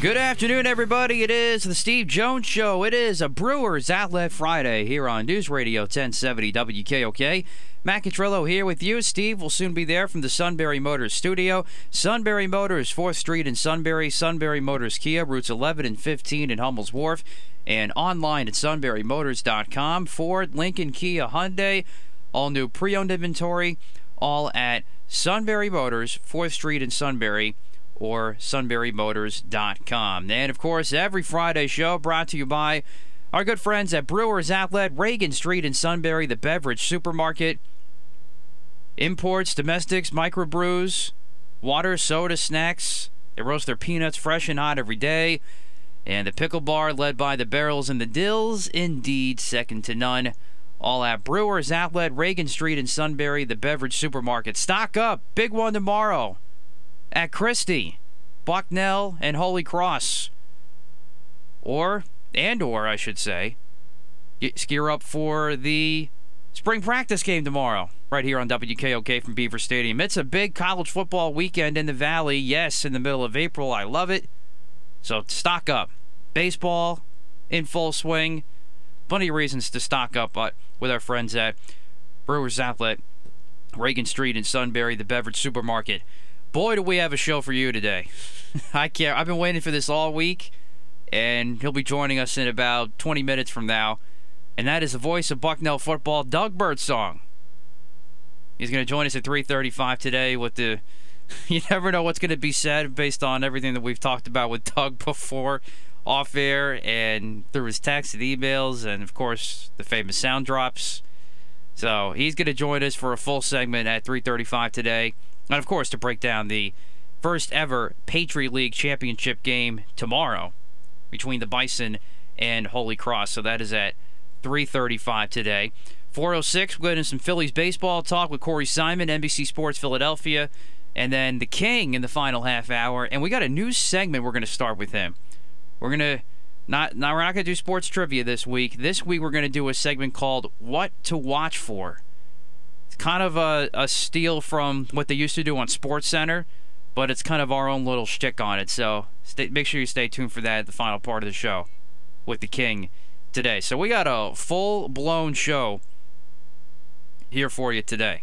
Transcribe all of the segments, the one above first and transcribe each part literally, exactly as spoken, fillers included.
Good afternoon, everybody. It is the Steve Jones Show. It is a Brewers Outlet Friday here on News Radio ten seventy W K O K. Matt Catrillo here with you. Steve will soon be there from the Sunbury Motors studio. Sunbury Motors, fourth Street in Sunbury. Sunbury Motors Kia, routes eleven and fifteen in Hummel's Wharf. And online at sunbury motors dot com. Ford, Lincoln, Kia, Hyundai. All new pre-owned inventory. All at Sunbury Motors, fourth Street in Sunbury, or sunbury motors dot com. And, of course, every Friday show brought to you by our good friends at Brewers Outlet, Reagan Street in Sunbury, the beverage supermarket. Imports, domestics, microbrews, water, soda, snacks. They roast their peanuts fresh and hot every day. And the pickle bar, led by the barrels and the dills, indeed second to none. All at Brewers Outlet, Reagan Street in Sunbury, the beverage supermarket. Stock up. Big one tomorrow at Christie, Bucknell, and Holy Cross. Or, and or, I should say, gear up for the spring practice game tomorrow, right here on W K O K from Beaver Stadium. It's a big college football weekend in the Valley. Yes, in the middle of April. I love it. So stock up. Baseball in full swing. Plenty of reasons to stock up uh, with our friends at Brewers Outlet, Reagan Street in Sunbury, the beverage supermarket. Boy, do we have a show for you today. I can't. I've been waiting for this all week, and he'll be joining us in about twenty minutes from now, and that is the voice of Bucknell football, Doug Birdsong. He's going to join us at three thirty-five today with the... You never know what's going to be said based on everything that we've talked about with Doug before, off-air, and through his texts and emails, and, of course, the famous sound drops. So he's going to join us for a full segment at three thirty-five today. And, of course, to break down the first-ever Patriot League championship game tomorrow between the Bison and Holy Cross. So that is at three thirty-five today. four oh six, we'll get into some Phillies baseball talk with Corey Simon, N B C Sports Philadelphia, and then the King in the final half hour. And we got a new segment we're going to start with him. We're going to not, not, we're not going to do sports trivia this week. This week we're going to do a segment called What to Watch For. Kind of a, a steal from what they used to do on SportsCenter, but it's kind of our own little shtick on it. So stay, make sure you stay tuned for that at the final part of the show with the King today. So we got a full-blown show here for you today.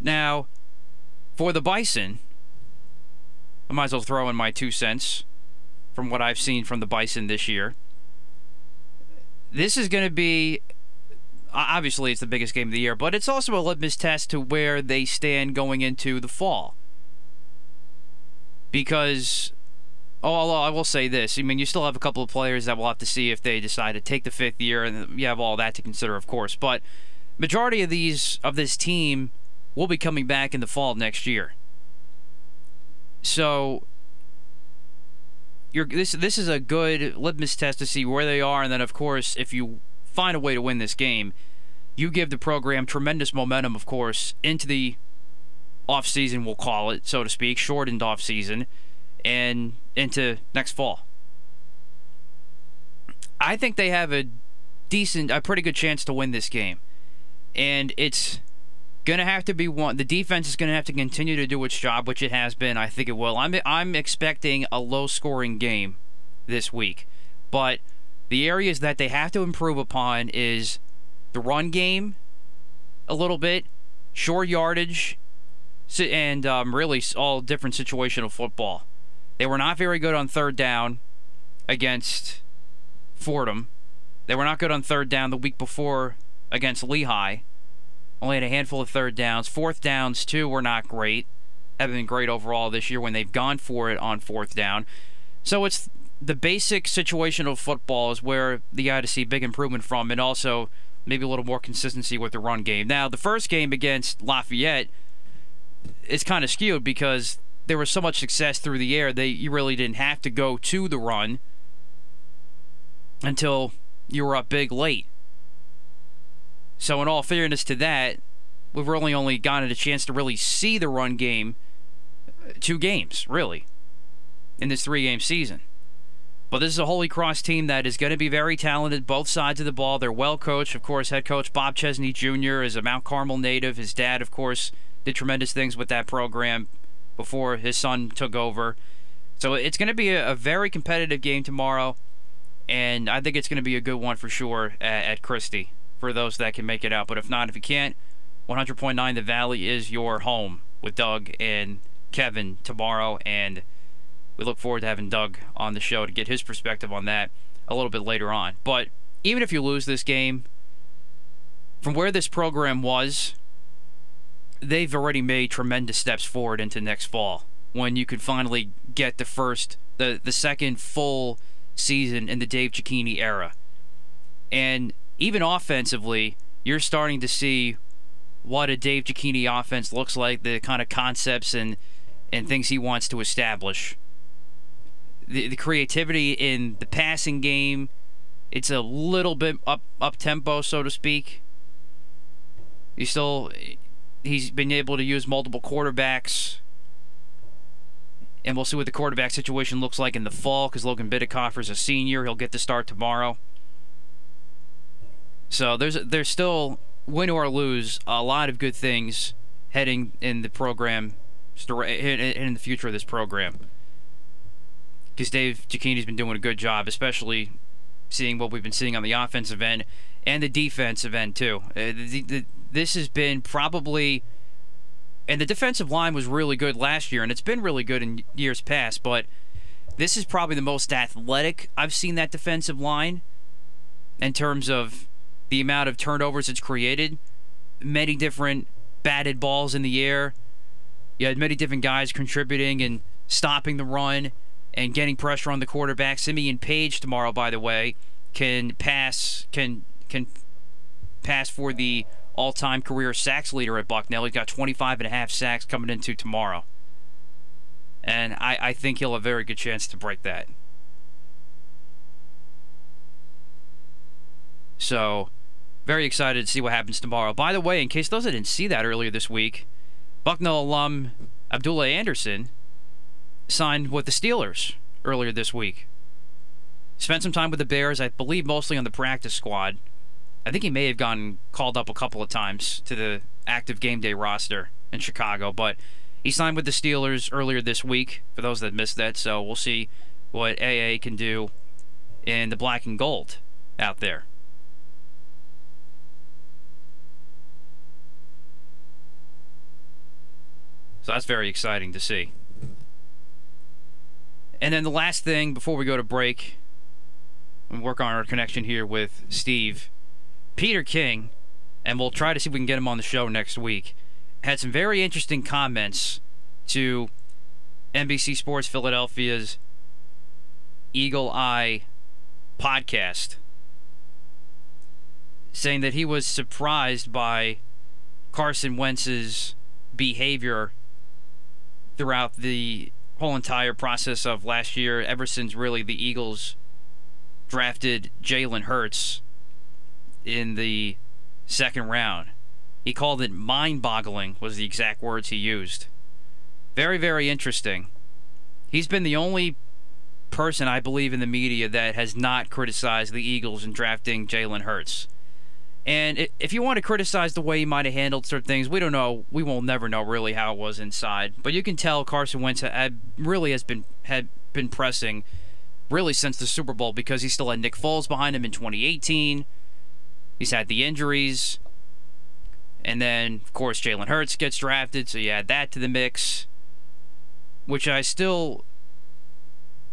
Now, for the Bison, I might as well throw in my two cents from what I've seen from the Bison this year. This is going to be... Obviously, it's the biggest game of the year, but it's also a litmus test to where they stand going into the fall. Because, oh, I will say this. I mean, you still have a couple of players that we'll have to see if they decide to take the fifth year, and you have all that to consider, of course. But majority of these of this team will be coming back in the fall next year. So, you're, this this is a good litmus test to see where they are, and then, of course, if you find a way to win this game, you give the program tremendous momentum, of course, into the offseason, we'll call it, so to speak, shortened offseason, and into next fall. I think they have a decent, a pretty good chance to win this game. And it's going to have to be one, the defense is going to have to continue to do its job, which it has been. I think it will. I'm, I'm expecting a low-scoring game this week, but the areas that they have to improve upon is the run game a little bit, short yardage, and um, really all different situational football. They were not very good on third down against Fordham. They were not good on third down the week before against Lehigh. Only had a handful of third downs. Fourth downs, too, were not great. Haven't been great overall this year when they've gone for it on fourth down. So it's the basic situational football is where you got to see big improvement from, and also maybe a little more consistency with the run game. Now, the first game against Lafayette is kind of skewed because there was so much success through the air that you really didn't have to go to the run until you were up big late. So in all fairness to that, we've really only gotten a chance to really see the run game two games, really, in this three-game season. But this is a Holy Cross team that is going to be very talented, both sides of the ball. They're well coached. Of course, head coach Bob Chesney Junior is a Mount Carmel native. His dad, of course, did tremendous things with that program before his son took over. So it's going to be a, a very competitive game tomorrow, and I think it's going to be a good one for sure at, at Christie for those that can make it out. But if not, if you can't, one hundred point nine The Valley is your home with Doug and Kevin tomorrow, and we look forward to having Doug on the show to get his perspective on that a little bit later on. But even if you lose this game, from where this program was, they've already made tremendous steps forward into next fall when you could finally get the first, the, the second full season in the Dave Cecchini era. And even offensively, you're starting to see what a Dave Cecchini offense looks like, the kind of concepts and, and things he wants to establish. The, the creativity in the passing game, it's a little bit up up tempo, so to speak. He still he's been able to use multiple quarterbacks, and we'll see what the quarterback situation looks like in the fall because Logan Bittaker is a senior. He'll get the start tomorrow. So there's there's still, win or lose, a lot of good things heading in the program in the future of this program. Because Dave Cecchini's been doing a good job, especially seeing what we've been seeing on the offensive end and the defensive end, too. Uh, the, the, this has been probably... And the defensive line was really good last year, and it's been really good in years past, but this is probably the most athletic I've seen that defensive line in terms of the amount of turnovers it's created, many different batted balls in the air. You had many different guys contributing and stopping the run and getting pressure on the quarterback. Simeon Page tomorrow, by the way, can pass can can pass for the all-time career sacks leader at Bucknell. He's got twenty-five and a half sacks coming into tomorrow. And I, I think he'll have a very good chance to break that. So, very excited to see what happens tomorrow. By the way, in case those that didn't see that earlier this week, Bucknell alum Abdullah Anderson signed with the Steelers earlier this week. Spent some time with the Bears, I believe mostly on the practice squad. I think he may have gotten called up a couple of times to the active game day roster in Chicago, but he signed with the Steelers earlier this week, for those that missed that, so we'll see what A A can do in the black and gold out there. So that's very exciting to see. And then the last thing before we go to break and work on our connection here with Steve, Peter King, and we'll try to see if we can get him on the show next week, had some very interesting comments to N B C Sports Philadelphia's Eagle Eye podcast, saying that he was surprised by Carson Wentz's behavior throughout the whole entire process of last year, ever since really the Eagles drafted Jalen Hurts in the second round. He called it mind-boggling, was the exact words he used. Very, very interesting. He's been the only person, I believe, in the media that has not criticized the Eagles in drafting Jalen Hurts. And if you want to criticize the way he might have handled certain things, we don't know. We won't never know really how it was inside. But you can tell Carson Wentz had, really has been had been pressing really since the Super Bowl, because he still had Nick Foles behind him in twenty eighteen. He's had the injuries. And then, of course, Jalen Hurts gets drafted, so you add that to the mix, which I still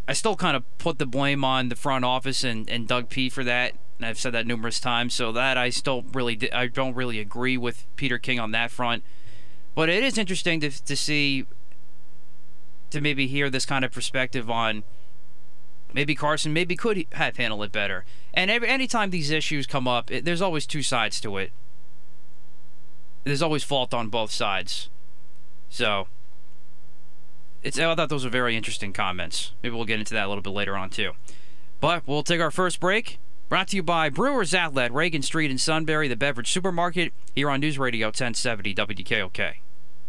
I still kind of put the blame on the front office and, and Doug P for that, and I've said that numerous times, so that I still really di- I don't really agree with Peter King on that front. But it is interesting to to see, to maybe hear this kind of perspective on maybe Carson maybe could have handled it better. And every anytime these issues come up, it, there's always two sides to it. There's always fault on both sides. So it's, I thought those were very interesting comments. Maybe we'll get into that a little bit later on, too. But we'll take our first break. Brought to you by Brewers Outlet, Reagan Street in Sunbury, the beverage supermarket, here on News Radio ten seventy W K O K.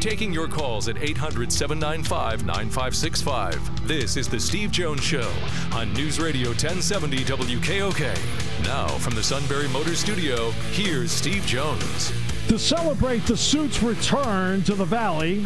Taking your calls at eight hundred, seven nine five, nine five six five. This is The Steve Jones Show on News Radio ten seventy W K O K. Now from the Sunbury Motors Studio, here's Steve Jones. To celebrate the Suits' return to the Valley,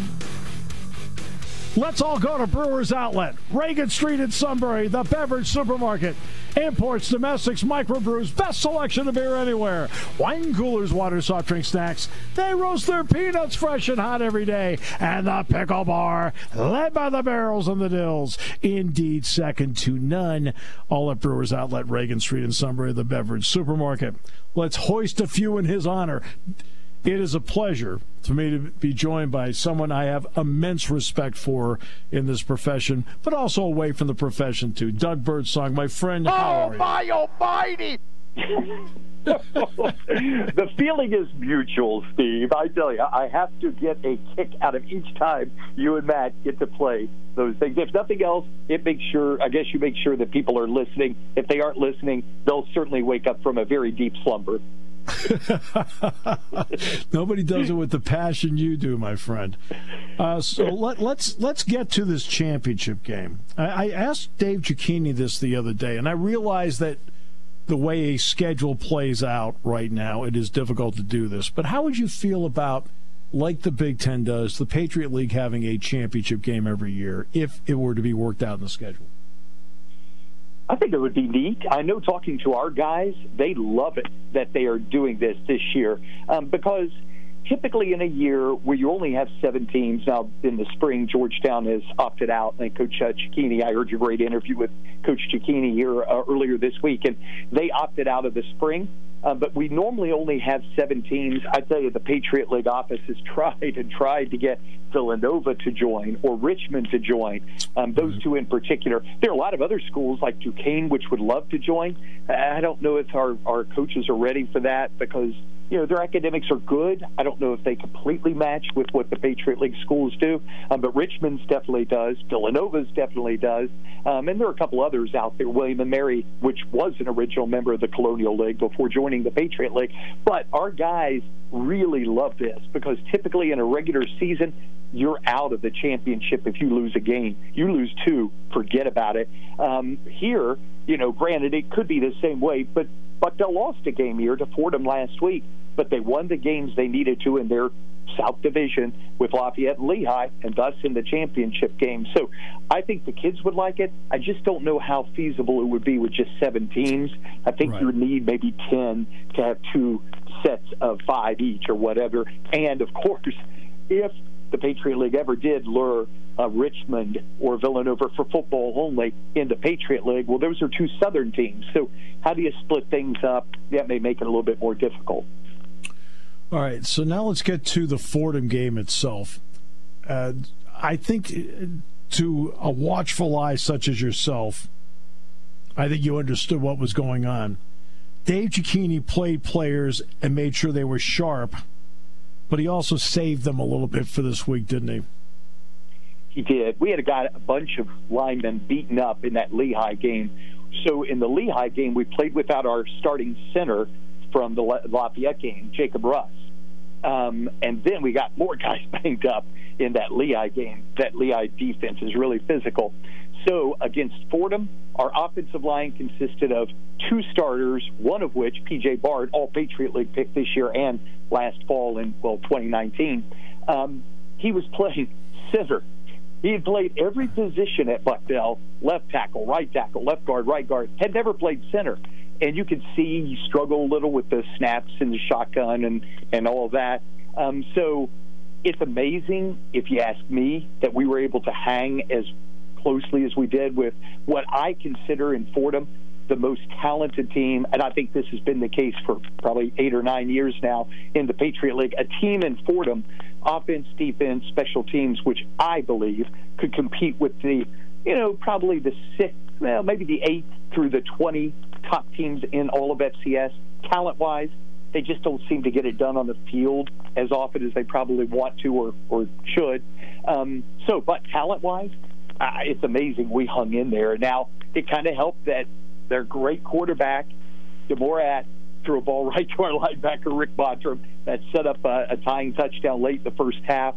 let's all go to Brewers Outlet, Reagan Street in Sunbury, the beverage supermarket. Imports, domestics, microbrews, best selection of beer anywhere. Wine coolers, water, soft drink, snacks. They roast their peanuts fresh and hot every day. And the pickle bar, led by the barrels and the dills. Indeed, second to none. All at Brewers Outlet, Reagan Street in Sunbury, the beverage supermarket. Let's hoist a few in his honor. It is a pleasure for me to be joined by someone I have immense respect for in this profession, but also away from the profession, too. Doug Birdsong, my friend. Oh, my almighty! The feeling is mutual, Steve. I tell you, I have to get a kick out of each time you and Matt get to play those things. If nothing else, it makes sure, I guess you make sure that people are listening. If they aren't listening, they'll certainly wake up from a very deep slumber. Nobody does it with the passion you do, my friend. Uh, so let, let's let's get to this championship game. I, I asked Dave Cecchini this the other day, and I realized that the way a schedule plays out right now, it is difficult to do this. But how would you feel about, like the Big Ten does, the Patriot League having a championship game every year if it were to be worked out in the schedule? I think it would be neat. I know talking to our guys, they love it that they are doing this this year um, because typically in a year where you only have seven teams, now in the spring, Georgetown has opted out, and Coach uh, Cecchini, I heard your great interview with Coach Cecchini here uh, earlier this week, and they opted out of the spring. Uh, but we normally only have seven teams. I tell you, the Patriot League office has tried and tried to get Villanova to join or Richmond to join, um, those two in particular. There are a lot of other schools like Duquesne, which would love to join. I don't know if our, our coaches are ready for that because, you know, their academics are good. I don't know if they completely match with what the Patriot League schools do, um, but Richmond's definitely does. Villanova's definitely does. Um, and there are a couple others out there, William and Mary, which was an original member of the Colonial League before joining the Patriot League. But our guys really love this because typically in a regular season, you're out of the championship if you lose a game. You lose two, forget about it. Um, here, you know, granted, it could be the same way, but Bucknell lost a game here to Fordham last week, but they won the games they needed to in their South Division with Lafayette and Lehigh, and thus in the championship game. So I think the kids would like it. I just don't know how feasible it would be with just seven teams. I think right. You would need maybe ten to have two sets of five each or whatever. And, of course, if the Patriot League ever did lure uh, Richmond or Villanova for football only in the Patriot League, well, those are two Southern teams. So how do you split things up? That may make it a little bit more difficult. All right, so now let's get to the Fordham game itself. Uh, I think to a watchful eye such as yourself, I think you understood what was going on. Dave Cecchini played players and made sure they were sharp, but he also saved them a little bit for this week, didn't he? He did. We had got a bunch of linemen beaten up in that Lehigh game. So in the Lehigh game, we played without our starting center from the Lafayette game, Jacob Russ. Um, and then we got more guys banged up in that Lehigh game. That Lehigh defense is really physical. So against Fordham, our offensive line consisted of two starters, one of which, P J Bard, all Patriot League pick this year and last fall in, well, twenty nineteen. Um, he was playing center. He had played every position at Bucknell, left tackle, right tackle, left guard, right guard, had never played center. And you could see he struggled a little with the snaps and the shotgun and, and all that. Um, so it's amazing, if you ask me, that we were able to hang as closely as we did with what I consider in Fordham the most talented team, and I think this has been the case for probably eight or nine years now in the Patriot League, a team in Fordham, offense, defense, special teams, which I believe could compete with the, you know, probably the sixth, well, maybe the eighth through the twenty top teams in all of F C S. Talent-wise, they just don't seem to get it done on the field as often as they probably want to or, or should. Um, so, but talent-wise, uh, it's amazing we hung in there. Now, it kind of helped that their great quarterback, Demorat, threw a ball right to our linebacker, Rick Mottram, that set up a, a tying touchdown late in the first half.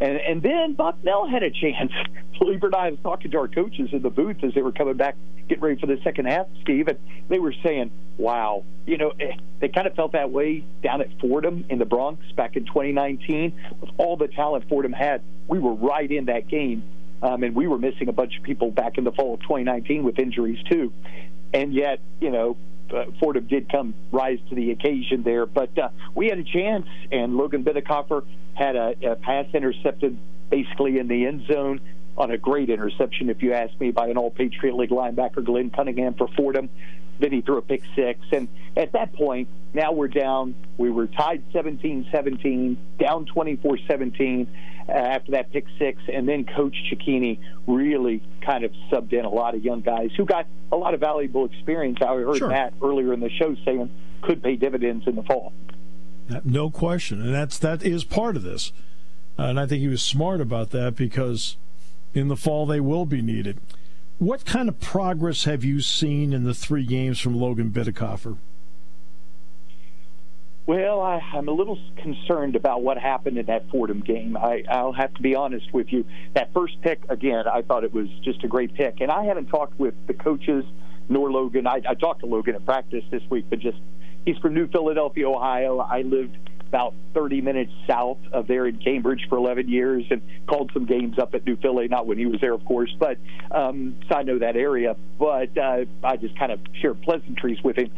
And, and then Bucknell had a chance. Believe it or not, I was talking to our coaches in the booth as they were coming back, getting ready for the second half, Steve, and they were saying, wow. You know, they kind of felt that way down at Fordham in the Bronx back in twenty nineteen. With all the talent Fordham had, we were right in that game, um, and we were missing a bunch of people back in the fall of twenty nineteen with injuries too. And yet, you know, uh, Fordham did come rise to the occasion there. But uh, we had a chance, and Logan Bittaker had a, a pass intercepted basically in the end zone on a great interception, if you ask me, by an all-Patriot League linebacker, Glenn Cunningham, for Fordham. Then he threw a pick six. And at that point, now we're down. We were tied seventeen seventeen, down twenty-four seventeen uh, after that pick six. And then Coach Cecchini really kind of subbed in a lot of young guys who got a lot of valuable experience. I heard sure. Matt earlier in the show saying could pay dividends in the fall. No question. And that's, that is part of this. Uh, and I think he was smart about that because in the fall they will be needed. What kind of progress have you seen in the three games from Logan Bittaker? Well, I, I'm a little concerned about what happened in that Fordham game. I, I'll have to be honest with you. That first pick, again, I thought it was just a great pick. And I haven't talked with the coaches nor Logan. I, I talked to Logan at practice this week, but just he's from New Philadelphia, Ohio. I lived about thirty minutes south of there in Cambridge for eleven years and called some games up at New Philly, not when he was there, of course, but um, so I know that area. But uh, I just kind of shared pleasantries with him.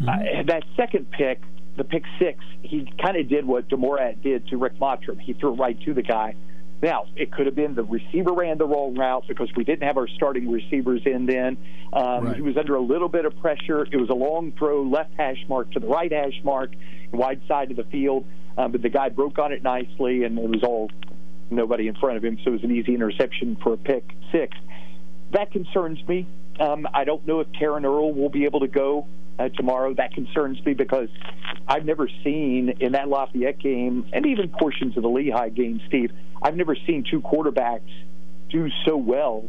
Mm-hmm. Uh, that second pick, the pick six, he kind of did what Demorat did to Rick Mottram. He threw right to the guy. Now, it could have been the receiver ran the wrong route because we didn't have our starting receivers in then. Um, right. He was under a little bit of pressure. It was a long throw, left hash mark to the right hash mark, wide side of the field. Um, but the guy broke on it nicely, and it was all nobody in front of him, so it was an easy interception for a pick six. That concerns me. Um, I don't know if Terrence Earl will be able to go uh, tomorrow. That concerns me because I've never seen in that Lafayette game, and even portions of the Lehigh game, Steve, I've never seen two quarterbacks do so well.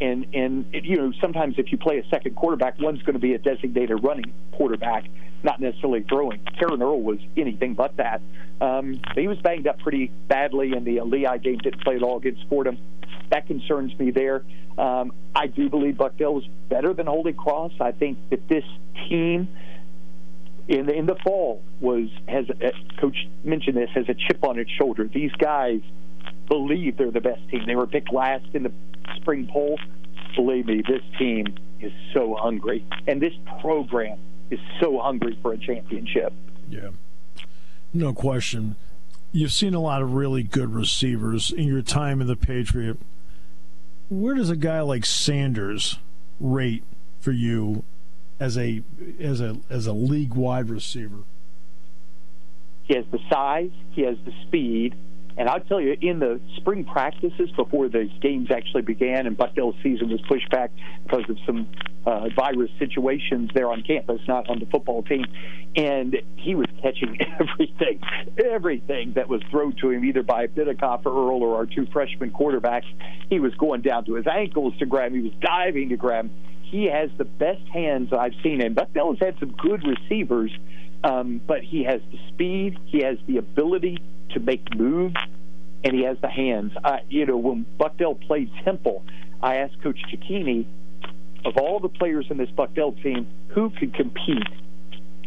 And, and you know, sometimes if you play a second quarterback, one's going to be a designated running quarterback, not necessarily throwing. Terrence Earl was anything but that. Um, but he was banged up pretty badly in the uh, Lehigh game, didn't play at all against Fordham. That concerns me there. Um, I do believe Bucknell was better than Holy Cross. I think that this team in the, in the fall was, has, as Coach mentioned this, has a chip on its shoulder. These guys believe they're the best team. They were picked last in the spring poll. Believe me, this team is so hungry, and this program is so hungry for a championship. Yeah, no question. You've seen a lot of really good receivers in your time in the Patriot. Where does a guy like Sanders rate for you as a as a as a league-wide receiver? He has the size, he has the speed, and I'll tell you, in the spring practices before the games actually began and Bucknell's season was pushed back because of some uh, virus situations there on campus, not on the football team, and he was catching everything, everything that was thrown to him, either by Bittaker or Earl or our two freshman quarterbacks. He was going down to his ankles to grab him. He was diving to grab him. He has the best hands I've seen, and Bucknell has had some good receivers, um, but he has the speed, he has the ability to make moves, and he has the hands. I, you know, when Bucknell played Temple, I asked Coach Cecchini, of all the players in this Bucknell team, who could compete,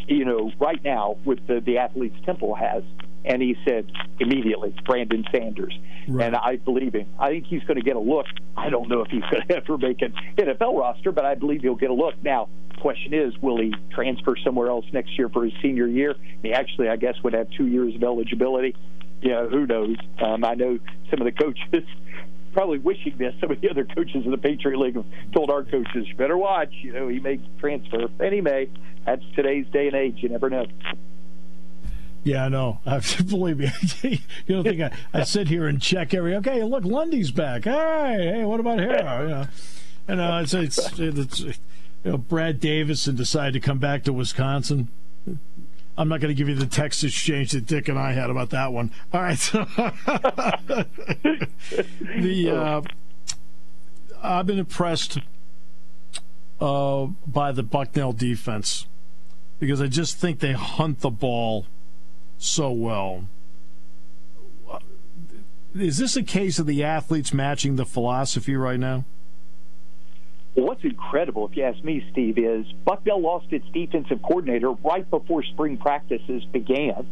you know, right now with the, the athletes Temple has, and he said immediately, Brandon Sanders. Right. And I believe him. I think he's going to get a look. I don't know if he's going to ever make an N F L roster, but I believe he'll get a look. Now, the question is, will he transfer somewhere else next year for his senior year? And he actually, I guess, would have two years of eligibility. You know, who knows? Um, I know some of the coaches probably wishing this. Some of the other coaches in the Patriot League have told our coaches, you better watch. You know, he may transfer. And he may. That's today's day and age. You never know. Yeah, I know. Believe me, you don't think I, I sit here and check every. Okay, look, Lundy's back. Hey, hey, what about here? You know, and uh, it's, it's, it's you know, Brad Davison decided to come back to Wisconsin. I'm not going to give you the text exchange that Dick and I had about that one. All right. So the uh, I've been impressed uh, by the Bucknell defense because I just think they hunt the ball so well. Is this a case of the athletes matching the philosophy right now? Well, what's incredible, if you ask me, Steve, is Bucknell lost its defensive coordinator right before spring practices began.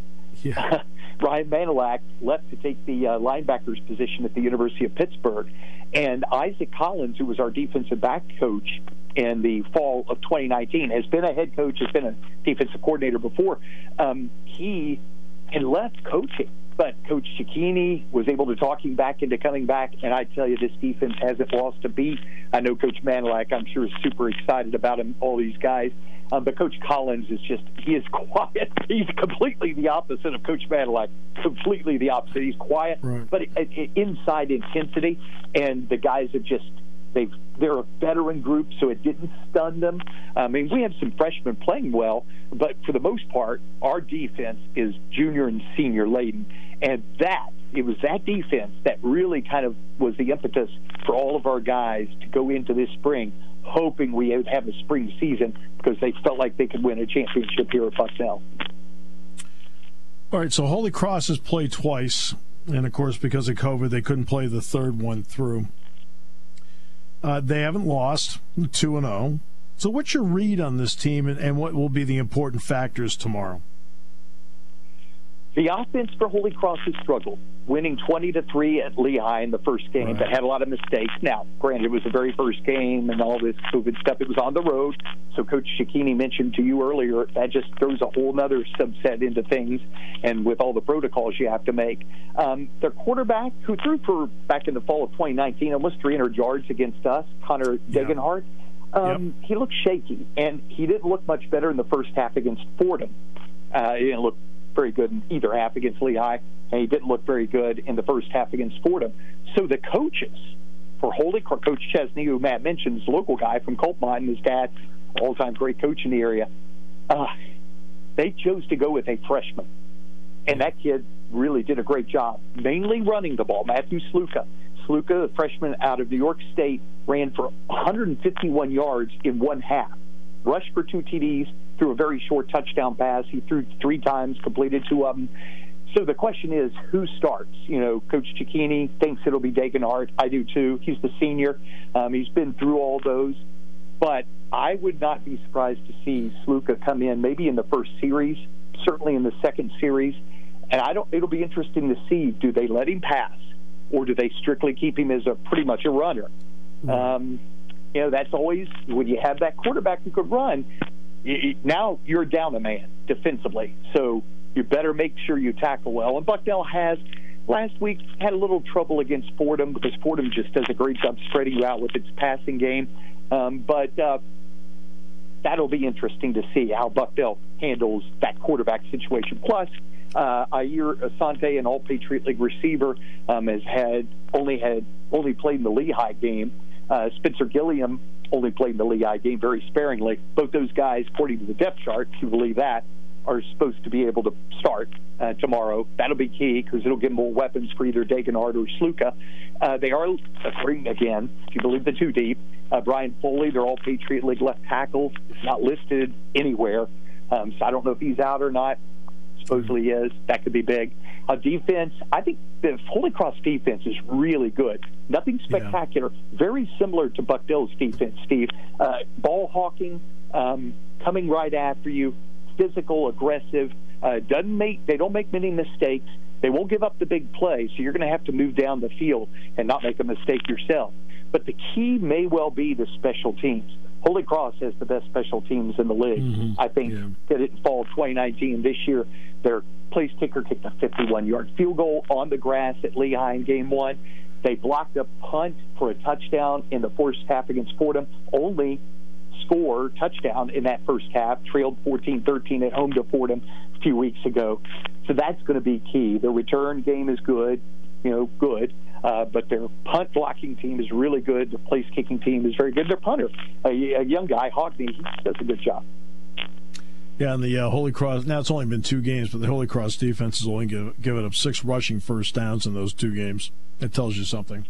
Yeah. Ryan Manalak left to take the uh, linebacker's position at the University of Pittsburgh, and Isaac Collins, who was our defensive back coach in the fall of twenty nineteen, has been a head coach, has been a defensive coordinator before. Um, he and left coaching, but Coach Cecchini was able to talk him back into coming back, and I tell you, this defense hasn't lost a beat. I know Coach Manalak, I'm sure, is super excited about him, all these guys, um, but Coach Collins is just, he is quiet. He's completely the opposite of Coach Manalak, completely the opposite. He's quiet, right, but it, it, inside intensity, and the guys have just, They've, they're a veteran group, so it didn't stun them. I mean, we have some freshmen playing well, but for the most part, our defense is junior and senior laden. And that, it was that defense that really kind of was the impetus for all of our guys to go into this spring hoping we would have a spring season because they felt like they could win a championship here at Bucknell. All right, so Holy Cross has played twice. And, of course, because of COVID, they couldn't play the third one through. Uh, they haven't lost, two and oh. So what's your read on this team, and, and what will be the important factors tomorrow? The offense for Holy Cross has struggled, winning twenty to three at Lehigh in the first game. Right. That had a lot of mistakes. Now, granted, it was the very first game and all this COVID stuff. It was on the road, so Coach Cecchini mentioned to you earlier, that just throws a whole other subset into things, and with all the protocols you have to make. Um, their quarterback, who threw for back in the fall of twenty nineteen, almost three hundred yards against us, Connor Degenhardt, yeah. um, yep. he looked shaky, and he didn't look much better in the first half against Fordham. Uh, he didn't look very good in either half against Lehigh, and he didn't look very good in the first half against Fordham. So the coaches for Holy Cross, Coach Chesney, who Matt mentions, local guy from Coltmont, and his dad, all-time great coach in the area, uh, they chose to go with a freshman. And that kid really did a great job, mainly running the ball, Matthew Sluka. Sluka, the freshman out of New York State, ran for one hundred fifty-one yards in one half, rushed for two T Ds, threw a very short touchdown pass. He threw three times, completed two of them. So the question is, who starts? You know, Coach Cecchini thinks it'll be Degenhardt. I do, too. He's the senior. Um, he's been through all those. But I would not be surprised to see Sluka come in maybe in the first series, certainly in the second series. And I don't. It'll be interesting to see, do they let him pass or do they strictly keep him as a pretty much a runner? Um, you know, that's always when you have that quarterback who could run, now you're down a man defensively, so you better make sure you tackle well. And Bucknell has, last week, had a little trouble against Fordham because Fordham just does a great job spreading you out with its passing game. Um, but uh, that'll be interesting to see how Bucknell handles that quarterback situation. Plus, uh, Ayer Asante, an All-Patriot League receiver, um, has had only had only played in the Lehigh game. Uh, Spencer Gilliam only played in the Lehigh game very sparingly. Both those guys, according to the depth chart, if you believe that, are supposed to be able to start uh, tomorrow. That'll be key because it'll give more weapons for either Degenhardt or Sluka. Uh, they are, again, if you believe the two deep, uh, Brian Foley, their All-Patriot League left tackle, is not listed anywhere. Um, so I don't know if he's out or not. Supposedly he is. That could be big. Uh, defense, I think the Holy Cross defense is really good. Nothing spectacular. Yeah. Very similar to Bucknell's defense, Steve. Uh, ball hawking, um, coming right after you, physical, aggressive. Uh, doesn't make they don't make many mistakes. They won't give up the big play, so you're going to have to move down the field and not make a mistake yourself. But the key may well be the special teams. Holy Cross has the best special teams in the league. Mm-hmm. I think yeah. that in fall twenty nineteen this year, their place kicker kicked a fifty-one-yard field goal on the grass at Lehigh in game one. They blocked a punt for a touchdown in the first half against Fordham. Only score touchdown in that first half, trailed fourteen thirteen at home to Fordham a few weeks ago. So that's going to be key. Their return game is good, you know, good. Uh, but their punt blocking team is really good. Their place kicking team is very good. Their punter, a, a young guy, Hogney, he does a good job. Yeah, and the uh, Holy Cross, now it's only been two games, but the Holy Cross defense has only give, given up six rushing first downs in those two games. That tells you something.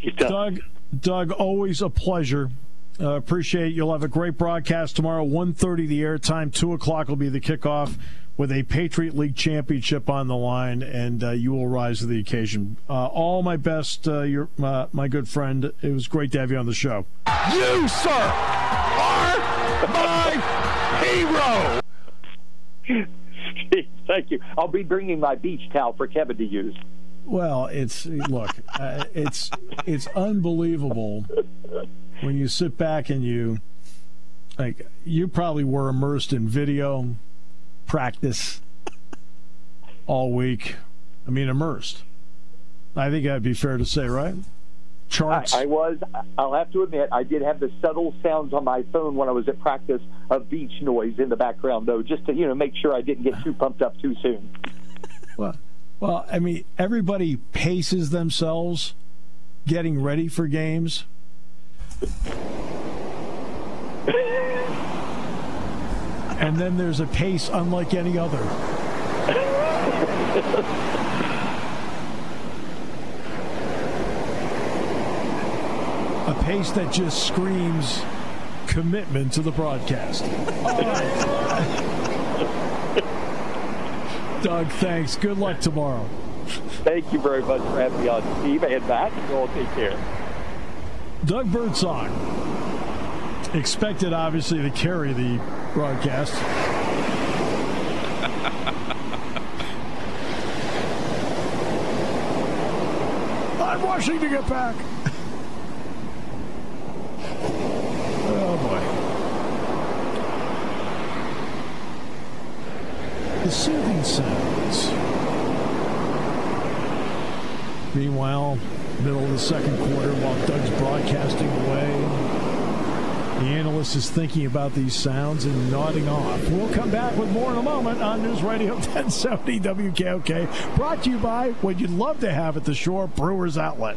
It does. Doug, Doug, always a pleasure. Uh, appreciate it. You'll have a great broadcast tomorrow, one thirty the airtime, two o'clock will be the kickoff with a Patriot League championship on the line, and uh, you will rise to the occasion. Uh, all my best, uh, your, uh, my good friend. It was great to have you on the show. You, sir, are my hero. Thank you. I'll be bringing my beach towel for Kevin to use. Well, it's look, uh, it's it's unbelievable when you sit back and you like you probably were immersed in video practice all week. I mean, immersed. I think that'd be fair to say, right? Charts. I, I was. I'll have to admit, I did have the subtle sounds on my phone when I was at practice of beach noise in the background, though, just to you know make sure I didn't get too pumped up too soon. Well, well, I mean, everybody paces themselves, getting ready for games. And then there's a pace unlike any other. A pace that just screams commitment to the broadcast. Oh. Doug, thanks. Good luck tomorrow. Thank you very much for having me on, Steve and Matt. You all take care. Doug Birdsong, expected, obviously, to carry the broadcast. I'm rushing to get back. Oh, boy. The soothing sounds. Meanwhile, middle of the second quarter while Doug's broadcasting away. The analyst is thinking about these sounds and nodding off. We'll come back with more in a moment on News Radio ten seventy W K O K. Brought to you by what you'd love to have at the Shore, Brewers Outlet.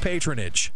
patronage.